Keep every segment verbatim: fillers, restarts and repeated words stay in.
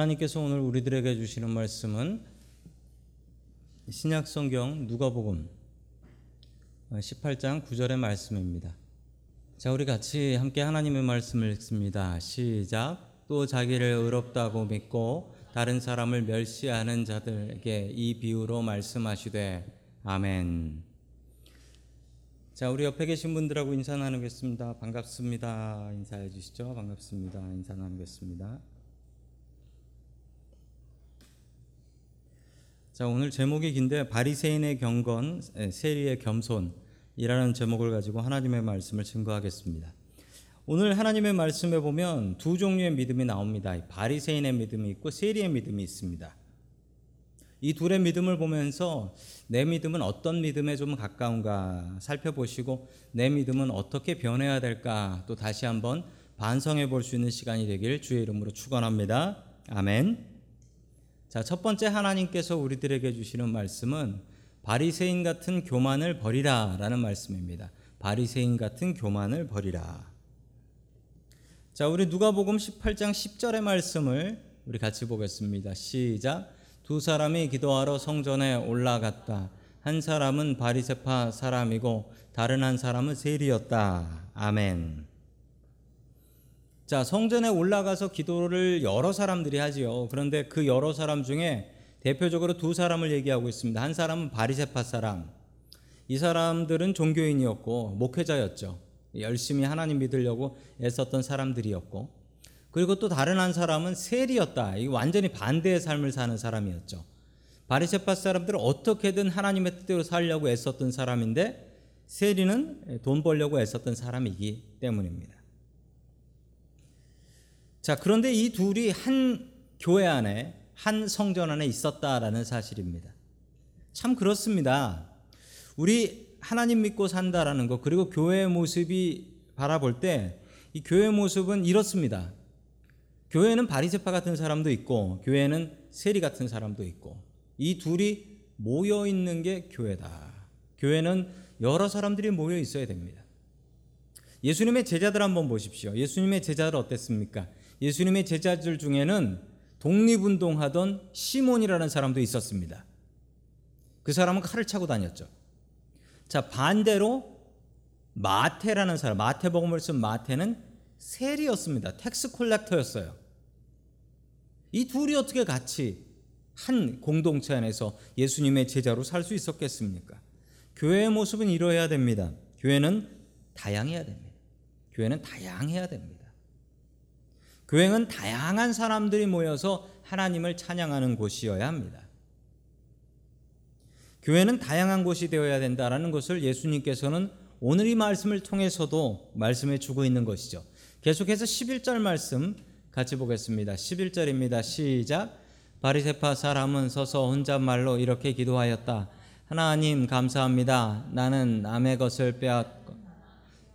하나님께서 오늘 우리들에게 주시는 말씀은 신약성경 누가복음 십팔 장 구 절의 말씀입니다. 자, 우리 같이 함께 하나님의 말씀을 읽습니다. 시작. 또 자기를 의롭다고 믿고 다른 사람을 멸시하는 자들에게 이 비유로 말씀하시되 아멘. 자, 우리 옆에 계신 분들하고 인사 나누겠습니다. 반갑습니다. 인사해 주시죠. 반갑습니다. 인사 나누겠습니다. 자, 오늘 제목이 긴데 바리새인의 경건, 세리의 겸손이라는 제목을 가지고 하나님의 말씀을 증거하겠습니다. 오늘 하나님의 말씀에 보면 두 종류의 믿음이 나옵니다. 바리새인의 믿음이 있고 세리의 믿음이 있습니다. 이 둘의 믿음을 보면서 내 믿음은 어떤 믿음에 좀 가까운가 살펴보시고 내 믿음은 어떻게 변해야 될까 또 다시 한번 반성해 볼 수 있는 시간이 되길 주의 이름으로 축원합니다. 아멘. 자, 첫 번째 하나님께서 우리들에게 주시는 말씀은 바리새인 같은 교만을 버리라 라는 말씀입니다. 바리새인 같은 교만을 버리라. 자, 우리 누가복음 십팔 장 십 절의 말씀을 우리 같이 보겠습니다. 시작. 두 사람이 기도하러 성전에 올라갔다. 한 사람은 바리새파 사람이고 다른 한 사람은 세리였다. 아멘. 자, 성전에 올라가서 기도를 여러 사람들이 하지요. 그런데 그 여러 사람 중에 대표적으로 두 사람을 얘기하고 있습니다. 한 사람은 바리새파 사람. 이 사람들은 종교인이었고 목회자였죠. 열심히 하나님 믿으려고 애썼던 사람들이었고, 그리고 또 다른 한 사람은 세리였다. 이 완전히 반대의 삶을 사는 사람이었죠. 바리새파 사람들은 어떻게든 하나님의 뜻대로 살려고 애썼던 사람인데 세리는 돈 벌려고 애썼던 사람이기 때문입니다. 자, 그런데 이 둘이 한 교회 안에, 한 성전 안에 있었다라는 사실입니다. 참 그렇습니다. 우리 하나님 믿고 산다라는 것, 그리고 교회의 모습이 바라볼 때 이 교회의 모습은 이렇습니다. 교회는 바리새파 같은 사람도 있고 교회는 세리 같은 사람도 있고 이 둘이 모여있는 게 교회다. 교회는 여러 사람들이 모여 있어야 됩니다. 예수님의 제자들 한번 보십시오. 예수님의 제자들 어땠습니까? 예수님의 제자들 중에는 독립운동하던 시몬이라는 사람도 있었습니다. 그 사람은 칼을 차고 다녔죠. 자, 반대로 마태라는 사람, 마태복음을 쓴 마태는 세리였습니다. 텍스 콜렉터였어요. 이 둘이 어떻게 같이 한 공동체 안에서 예수님의 제자로 살 수 있었겠습니까? 교회의 모습은 이러해야 됩니다. 교회는 다양해야 됩니다. 교회는 다양해야 됩니다. 교회는 다양한 사람들이 모여서 하나님을 찬양하는 곳이어야 합니다. 교회는 다양한 곳이 되어야 된다라는 것을 예수님께서는 오늘 이 말씀을 통해서도 말씀해 주고 있는 것이죠. 계속해서 십일 절 말씀 같이 보겠습니다. 십일 절입니다. 시작. 바리새파 사람은 서서 혼잣말로 이렇게 기도하였다. 하나님 감사합니다. 나는 남의 것을 빼앗고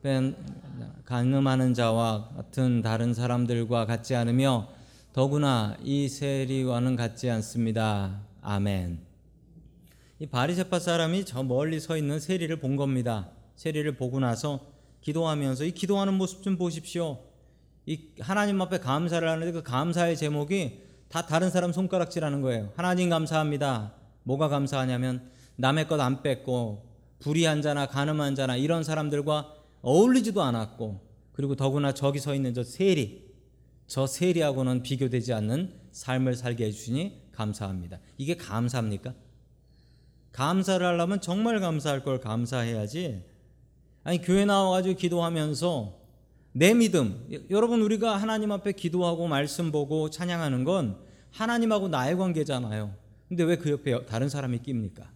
뺀 간음하는 자와 같은 다른 사람들과 같지 않으며 더구나 이 세리와는 같지 않습니다. 아멘. 이 바리새파 사람이 저 멀리 서 있는 세리를 본 겁니다. 세리를 보고 나서 기도하면서 이 기도하는 모습 좀 보십시오. 이 하나님 앞에 감사를 하는데 그 감사의 제목이 다 다른 사람 손가락질하는 거예요. 하나님 감사합니다. 뭐가 감사하냐면 남의 것 안 뺏고 불의한 자나 간음한 자나 이런 사람들과 어울리지도 않았고 그리고 더구나 저기 서 있는 저 세리, 저 세리하고는 비교되지 않는 삶을 살게 해주시니 감사합니다. 이게 감사합니까? 감사를 하려면 정말 감사할 걸 감사해야지. 아니, 교회 나와가지고 기도하면서 내 믿음, 여러분 우리가 하나님 앞에 기도하고 말씀 보고 찬양하는 건 하나님하고 나의 관계잖아요. 근데 왜 그 옆에 다른 사람이 낍니까?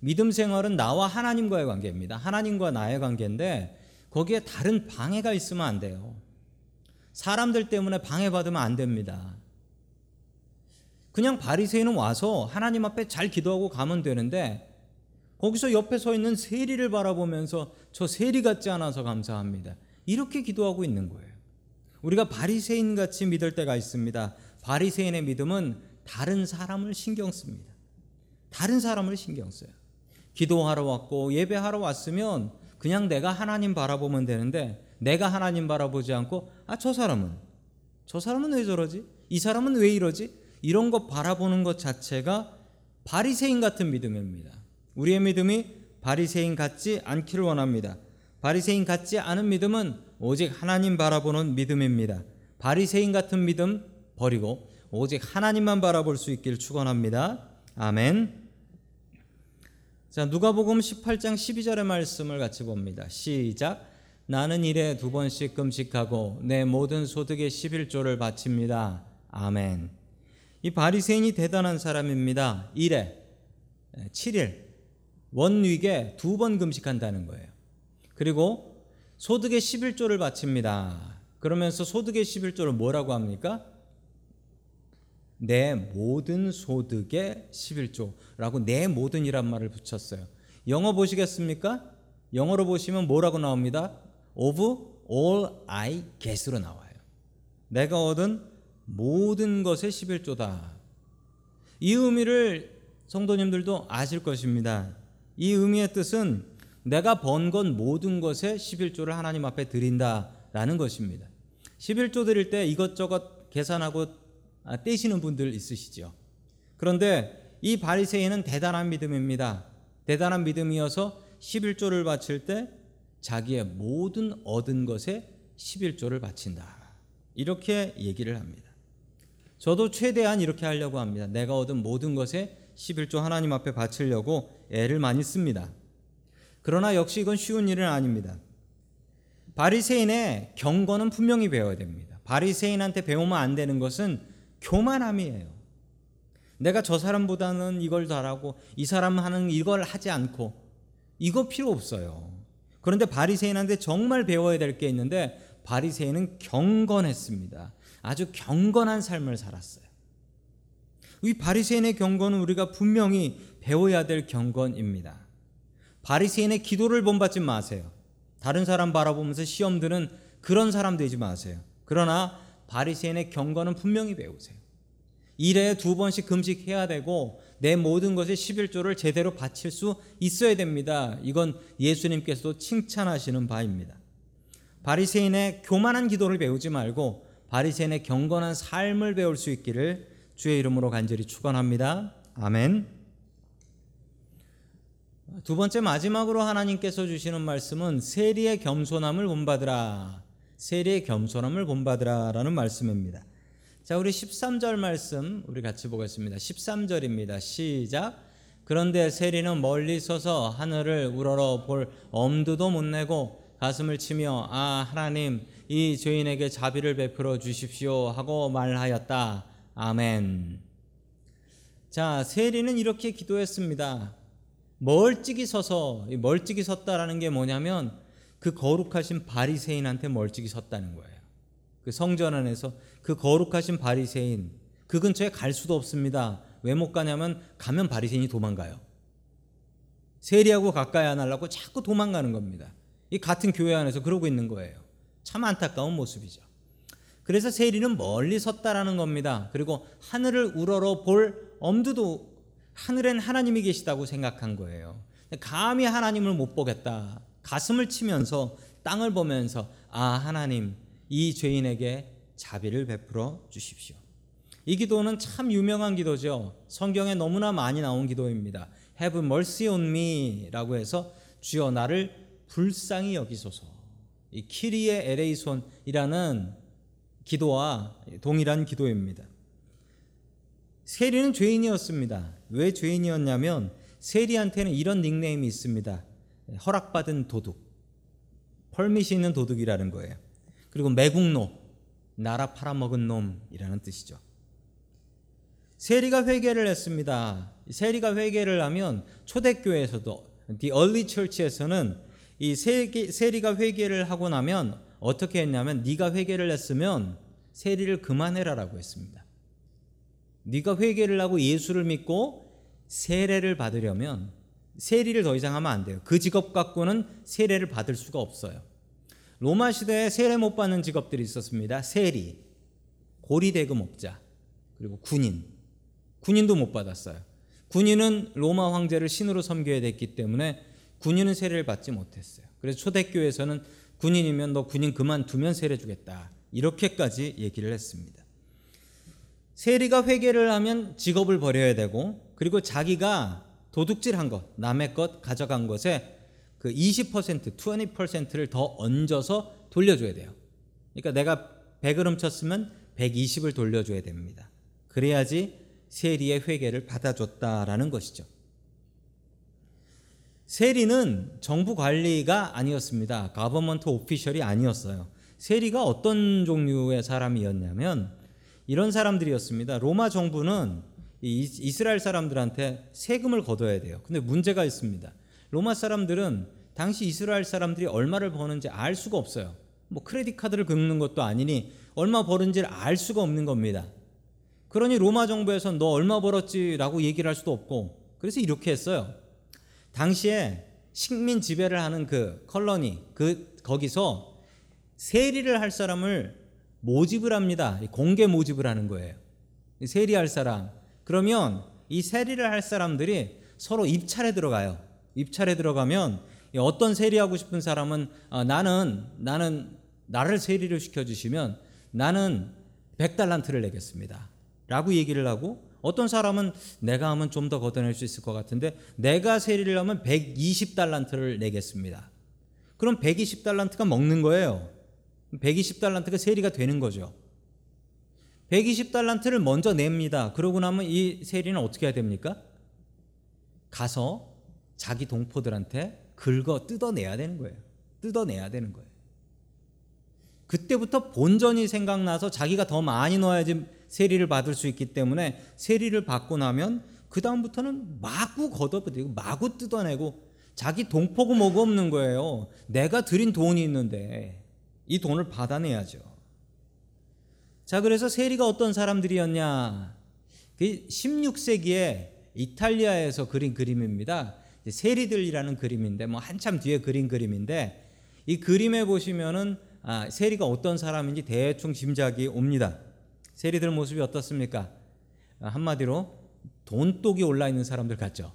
믿음 생활은 나와 하나님과의 관계입니다. 하나님과 나의 관계인데 거기에 다른 방해가 있으면 안 돼요. 사람들 때문에 방해받으면 안 됩니다. 그냥 바리새인은 와서 하나님 앞에 잘 기도하고 가면 되는데 거기서 옆에 서 있는 세리를 바라보면서 저 세리 같지 않아서 감사합니다. 이렇게 기도하고 있는 거예요. 우리가 바리새인같이 믿을 때가 있습니다. 바리새인의 믿음은 다른 사람을 신경 씁니다. 다른 사람을 신경 써요. 기도하러 왔고 예배하러 왔으면 그냥 내가 하나님 바라보면 되는데 내가 하나님 바라보지 않고 아, 저 사람은 저 사람은 왜 저러지? 이 사람은 왜 이러지? 이런 거 바라보는 것 자체가 바리새인 같은 믿음입니다. 우리의 믿음이 바리새인 같지 않기를 원합니다. 바리새인 같지 않은 믿음은 오직 하나님 바라보는 믿음입니다. 바리새인 같은 믿음 버리고 오직 하나님만 바라볼 수 있길 축원합니다. 아멘. 자, 누가복음 십팔 장 십이 절의 말씀을 같이 봅니다. 시작. 나는 일에 두 번씩 금식하고 내 모든 소득의 십일조를 바칩니다. 아멘. 이 바리새인이 대단한 사람입니다. 일에 칠 일 원위에 두 번 금식한다는 거예요. 그리고 소득의 십일조를 바칩니다. 그러면서 소득의 십일조를 뭐라고 합니까? 내 모든 소득의 십일조라고 내 모든이란 말을 붙였어요. 영어 보시겠습니까? 영어로 보시면 뭐라고 나옵니다? Of all I get으로 나와요. 내가 얻은 모든 것의 십일조다. 이 의미를 성도님들도 아실 것입니다. 이 의미의 뜻은 내가 번 건 모든 것의 십일조를 하나님 앞에 드린다라는 것입니다. 십일조 드릴 때 이것저것 계산하고 떼시는 분들 있으시죠. 그런데 이 바리새인은 대단한 믿음입니다. 대단한 믿음이어서 십일조를 바칠 때 자기의 모든 얻은 것에 십일조를 바친다. 이렇게 얘기를 합니다. 저도 최대한 이렇게 하려고 합니다. 내가 얻은 모든 것에 십일조 하나님 앞에 바치려고 애를 많이 씁니다. 그러나 역시 이건 쉬운 일은 아닙니다. 바리새인의 경건은 분명히 배워야 됩니다. 바리새인한테 배우면 안 되는 것은 교만함이에요. 내가 저 사람보다는 이걸 잘하고 이 사람 하는 이걸 하지 않고 이거 필요 없어요. 그런데 바리새인한테 정말 배워야 될 게 있는데 바리새인은 경건했습니다. 아주 경건한 삶을 살았어요. 이 바리새인의 경건은 우리가 분명히 배워야 될 경건입니다. 바리새인의 기도를 본받지 마세요. 다른 사람 바라보면서 시험 드는 그런 사람 되지 마세요. 그러나 바리새인의 경건은 분명히 배우세요. 일에 두 번씩 금식해야 되고 내 모든 것의 십일조를 제대로 바칠 수 있어야 됩니다. 이건 예수님께서도 칭찬하시는 바입니다. 바리새인의 교만한 기도를 배우지 말고 바리새인의 경건한 삶을 배울 수 있기를 주의 이름으로 간절히 축원합니다. 아멘. 두 번째 마지막으로 하나님께서 주시는 말씀은 세리의 겸손함을 본받으라. 세리의 겸손함을 본받으라 라는 말씀입니다. 자, 우리 십삼 절 말씀 우리 같이 보겠습니다. 십삼 절입니다. 시작. 그런데 세리는 멀리 서서 하늘을 우러러 볼 엄두도 못 내고 가슴을 치며 아 하나님 이 죄인에게 자비를 베풀어 주십시오 하고 말하였다. 아멘. 자, 세리는 이렇게 기도했습니다. 멀찍이 서서, 멀찍이 섰다라는 게 뭐냐면 그 거룩하신 바리새인한테 멀찍이 섰다는 거예요. 그 성전 안에서 그 거룩하신 바리새인, 그 근처에 갈 수도 없습니다. 왜 못 가냐면 가면 바리새인이 도망가요. 세리하고 가까이 안 하려고 자꾸 도망가는 겁니다. 이 같은 교회 안에서 그러고 있는 거예요. 참 안타까운 모습이죠. 그래서 세리는 멀리 섰다라는 겁니다. 그리고 하늘을 우러러 볼 엄두도, 하늘엔 하나님이 계시다고 생각한 거예요. 감히 하나님을 못 보겠다. 가슴을 치면서 땅을 보면서 아 하나님 이 죄인에게 자비를 베풀어 주십시오. 이 기도는 참 유명한 기도죠. 성경에 너무나 많이 나온 기도입니다. Have mercy on me 라고 해서 주여 나를 불쌍히 여기소서. 이 키리에 엘레이손이라는 기도와 동일한 기도입니다. 세리는 죄인이었습니다. 왜 죄인이었냐면 세리한테는 이런 닉네임이 있습니다. 허락받은 도둑, 펄밋이 있는 도둑이라는 거예요. 그리고 매국노, 나라 팔아먹은 놈이라는 뜻이죠. 세리가 회개를 했습니다. 세리가 회개를 하면 초대교회에서도 The Early Church에서는 이 세리, 세리가 회개를 하고 나면 어떻게 했냐면 네가 회개를 했으면 세리를 그만해라라고 했습니다. 네가 회개를 하고 예수를 믿고 세례를 받으려면 세리를 더 이상 하면 안 돼요. 그 직업 갖고는 세례를 받을 수가 없어요. 로마 시대에 세례 못 받는 직업들이 있었습니다. 세리, 고리대금업자, 그리고 군인. 군인도 못 받았어요. 군인은 로마 황제를 신으로 섬겨야 됐기 때문에 군인은 세례를 받지 못했어요. 그래서 초대교회에서는 군인이면 너 군인 그만두면 세례 주겠다. 이렇게까지 얘기를 했습니다. 세리가 회개를 하면 직업을 버려야 되고, 그리고 자기가 도둑질한 것, 남의 것 가져간 것에 그 이십 퍼센트, 이십 퍼센트를 더 얹어서 돌려줘야 돼요. 그러니까 내가 백을 훔쳤으면 백이십을 돌려줘야 됩니다. 그래야지 세리의 회개를 받아줬다라는 것이죠. 세리는 정부 관리가 아니었습니다. 가버먼트 오피셜이 아니었어요. 세리가 어떤 종류의 사람이었냐면 이런 사람들이었습니다. 로마 정부는 이스라엘 사람들한테 세금을 거둬야 돼요. 근데 문제가 있습니다. 로마 사람들은 당시 이스라엘 사람들이 얼마를 버는지 알 수가 없어요. 뭐 크레딧 카드를 긁는 것도 아니니 얼마 버는지를 알 수가 없는 겁니다. 그러니 로마 정부에서는 너 얼마 벌었지라고 얘기를 할 수도 없고, 그래서 이렇게 했어요. 당시에 식민 지배를 하는 그 컬러니, 그 거기서 세리를 할 사람을 모집을 합니다. 공개 모집을 하는 거예요. 세리 할 사람. 그러면 이 세리를 할 사람들이 서로 입찰에 들어가요. 입찰에 들어가면 어떤 세리하고 싶은 사람은 아, 나는 나는 나를 세리를 시켜주시면 나는 백 달란트를 내겠습니다 라고 얘기를 하고, 어떤 사람은 내가 하면 좀 더 걷어낼 수 있을 것 같은데 내가 세리를 하면 백이십 달란트를 내겠습니다. 그럼 백이십 달란트가 먹는 거예요. 백이십 달란트가 세리가 되는 거죠. 백이십 달란트를 먼저 냅니다. 그러고 나면 이 세리는 어떻게 해야 됩니까? 가서 자기 동포들한테 긁어 뜯어내야 되는 거예요. 뜯어내야 되는 거예요. 그때부터 본전이 생각나서 자기가 더 많이 넣어야지 세리를 받을 수 있기 때문에 세리를 받고 나면 그 다음부터는 마구 걷어버리고 마구 뜯어내고 자기 동포고 뭐고 없는 거예요. 내가 드린 돈이 있는데 이 돈을 받아내야죠. 자, 그래서 세리가 어떤 사람들이었냐. 십육 세기에 이탈리아에서 그린 그림입니다. 세리들이라는 그림인데, 뭐 한참 뒤에 그린 그림인데, 이 그림에 보시면은 아, 세리가 어떤 사람인지 대충 짐작이 옵니다. 세리들 모습이 어떻습니까? 아, 한마디로 돈독이 올라있는 사람들 같죠.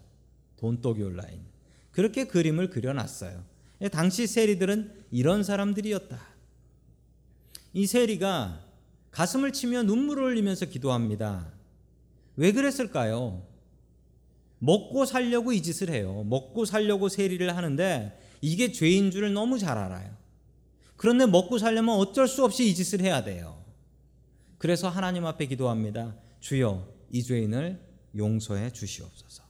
돈독이 올라있는, 그렇게 그림을 그려놨어요. 당시 세리들은 이런 사람들이었다. 이 세리가 가슴을 치며 눈물을 흘리면서 기도합니다. 왜 그랬을까요? 먹고 살려고 이 짓을 해요. 먹고 살려고 세리를 하는데 이게 죄인 줄을 너무 잘 알아요. 그런데 먹고 살려면 어쩔 수 없이 이 짓을 해야 돼요. 그래서 하나님 앞에 기도합니다. 주여, 이 죄인을 용서해 주시옵소서.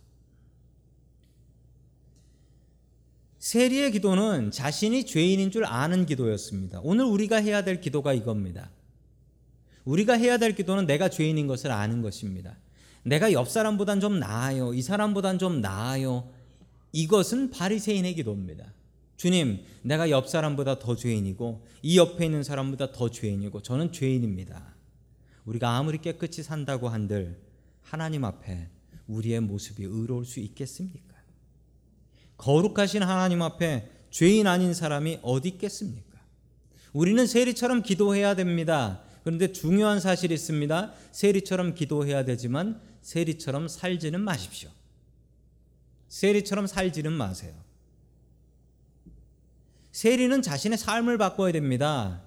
세리의 기도는 자신이 죄인인 줄 아는 기도였습니다. 오늘 우리가 해야 될 기도가 이겁니다. 우리가 해야 될 기도는 내가 죄인인 것을 아는 것입니다. 내가 옆 사람보단 좀 나아요. 이 사람보단 좀 나아요. 이것은 바리새인의 기도입니다. 주님, 내가 옆 사람보다 더 죄인이고 이 옆에 있는 사람보다 더 죄인이고 저는 죄인입니다. 우리가 아무리 깨끗이 산다고 한들 하나님 앞에 우리의 모습이 의로울 수 있겠습니까? 거룩하신 하나님 앞에 죄인 아닌 사람이 어디 있겠습니까? 우리는 세리처럼 기도해야 됩니다. 그런데 중요한 사실이 있습니다. 세리처럼 기도해야 되지만 세리처럼 살지는 마십시오. 세리처럼 살지는 마세요. 세리는 자신의 삶을 바꿔야 됩니다.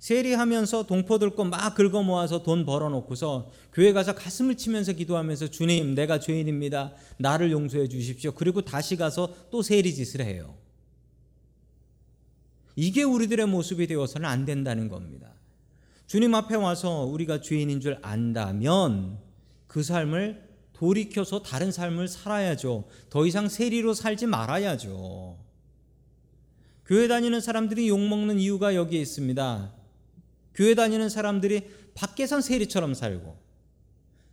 세리하면서 동포들 거 막 긁어모아서 돈 벌어놓고서 교회 가서 가슴을 치면서 기도하면서 주님, 내가 죄인입니다. 나를 용서해 주십시오. 그리고 다시 가서 또 세리 짓을 해요. 이게 우리들의 모습이 되어서는 안 된다는 겁니다. 주님 앞에 와서 우리가 죄인인 줄 안다면 그 삶을 돌이켜서 다른 삶을 살아야죠. 더 이상 세리로 살지 말아야죠. 교회 다니는 사람들이 욕먹는 이유가 여기에 있습니다. 교회 다니는 사람들이 밖에선 세리처럼 살고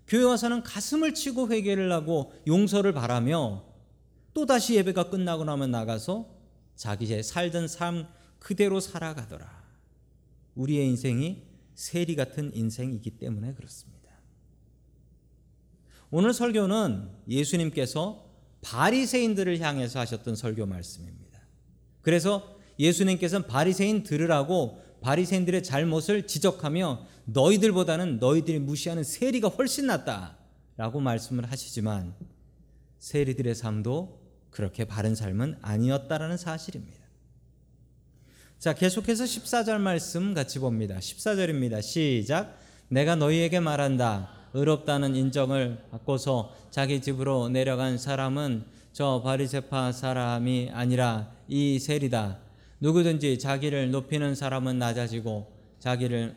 교회 와서는 가슴을 치고 회개를 하고 용서를 바라며 또다시 예배가 끝나고 나면 나가서 자기의 살던 삶 그대로 살아가더라. 우리의 인생이 세리 같은 인생이기 때문에 그렇습니다. 오늘 설교는 예수님께서 바리새인들을 향해서 하셨던 설교 말씀입니다. 그래서 예수님께서는 바리새인 들으라고 바리새인들의 잘못을 지적하며 너희들보다는 너희들이 무시하는 세리가 훨씬 낫다라고 말씀을 하시지만 세리들의 삶도 그렇게 바른 삶은 아니었다라는 사실입니다. 자, 계속해서 십사 절 말씀 같이 봅니다. 십사 절입니다. 시작. 내가 너희에게 말한다. 의롭다는 인정을 받고서 자기 집으로 내려간 사람은 저 바리새파 사람이 아니라 이 세리다. 누구든지 자기를 높이는 사람은 낮아지고 자기를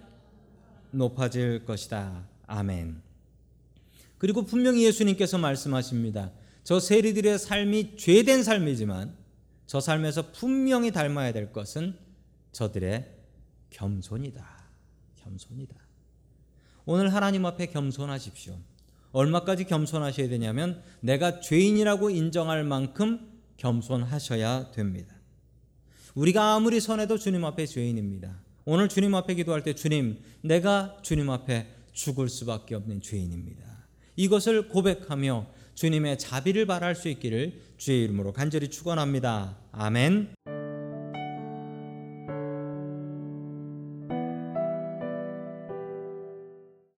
높아질 것이다. 아멘. 그리고 분명히 예수님께서 말씀하십니다. 저 세리들의 삶이 죄된 삶이지만 저 삶에서 분명히 닮아야 될 것은 저들의 겸손이다. 겸손이다. 오늘 하나님 앞에 겸손하십시오. 얼마까지 겸손하셔야 되냐면 내가 죄인이라고 인정할 만큼 겸손하셔야 됩니다. 우리가 아무리 선해도 주님 앞에 죄인입니다. 오늘 주님 앞에 기도할 때 주님, 내가 주님 앞에 죽을 수밖에 없는 죄인입니다. 이것을 고백하며 주님의 자비를 바랄 수 있기를 주의 이름으로 간절히 축원합니다. 아멘.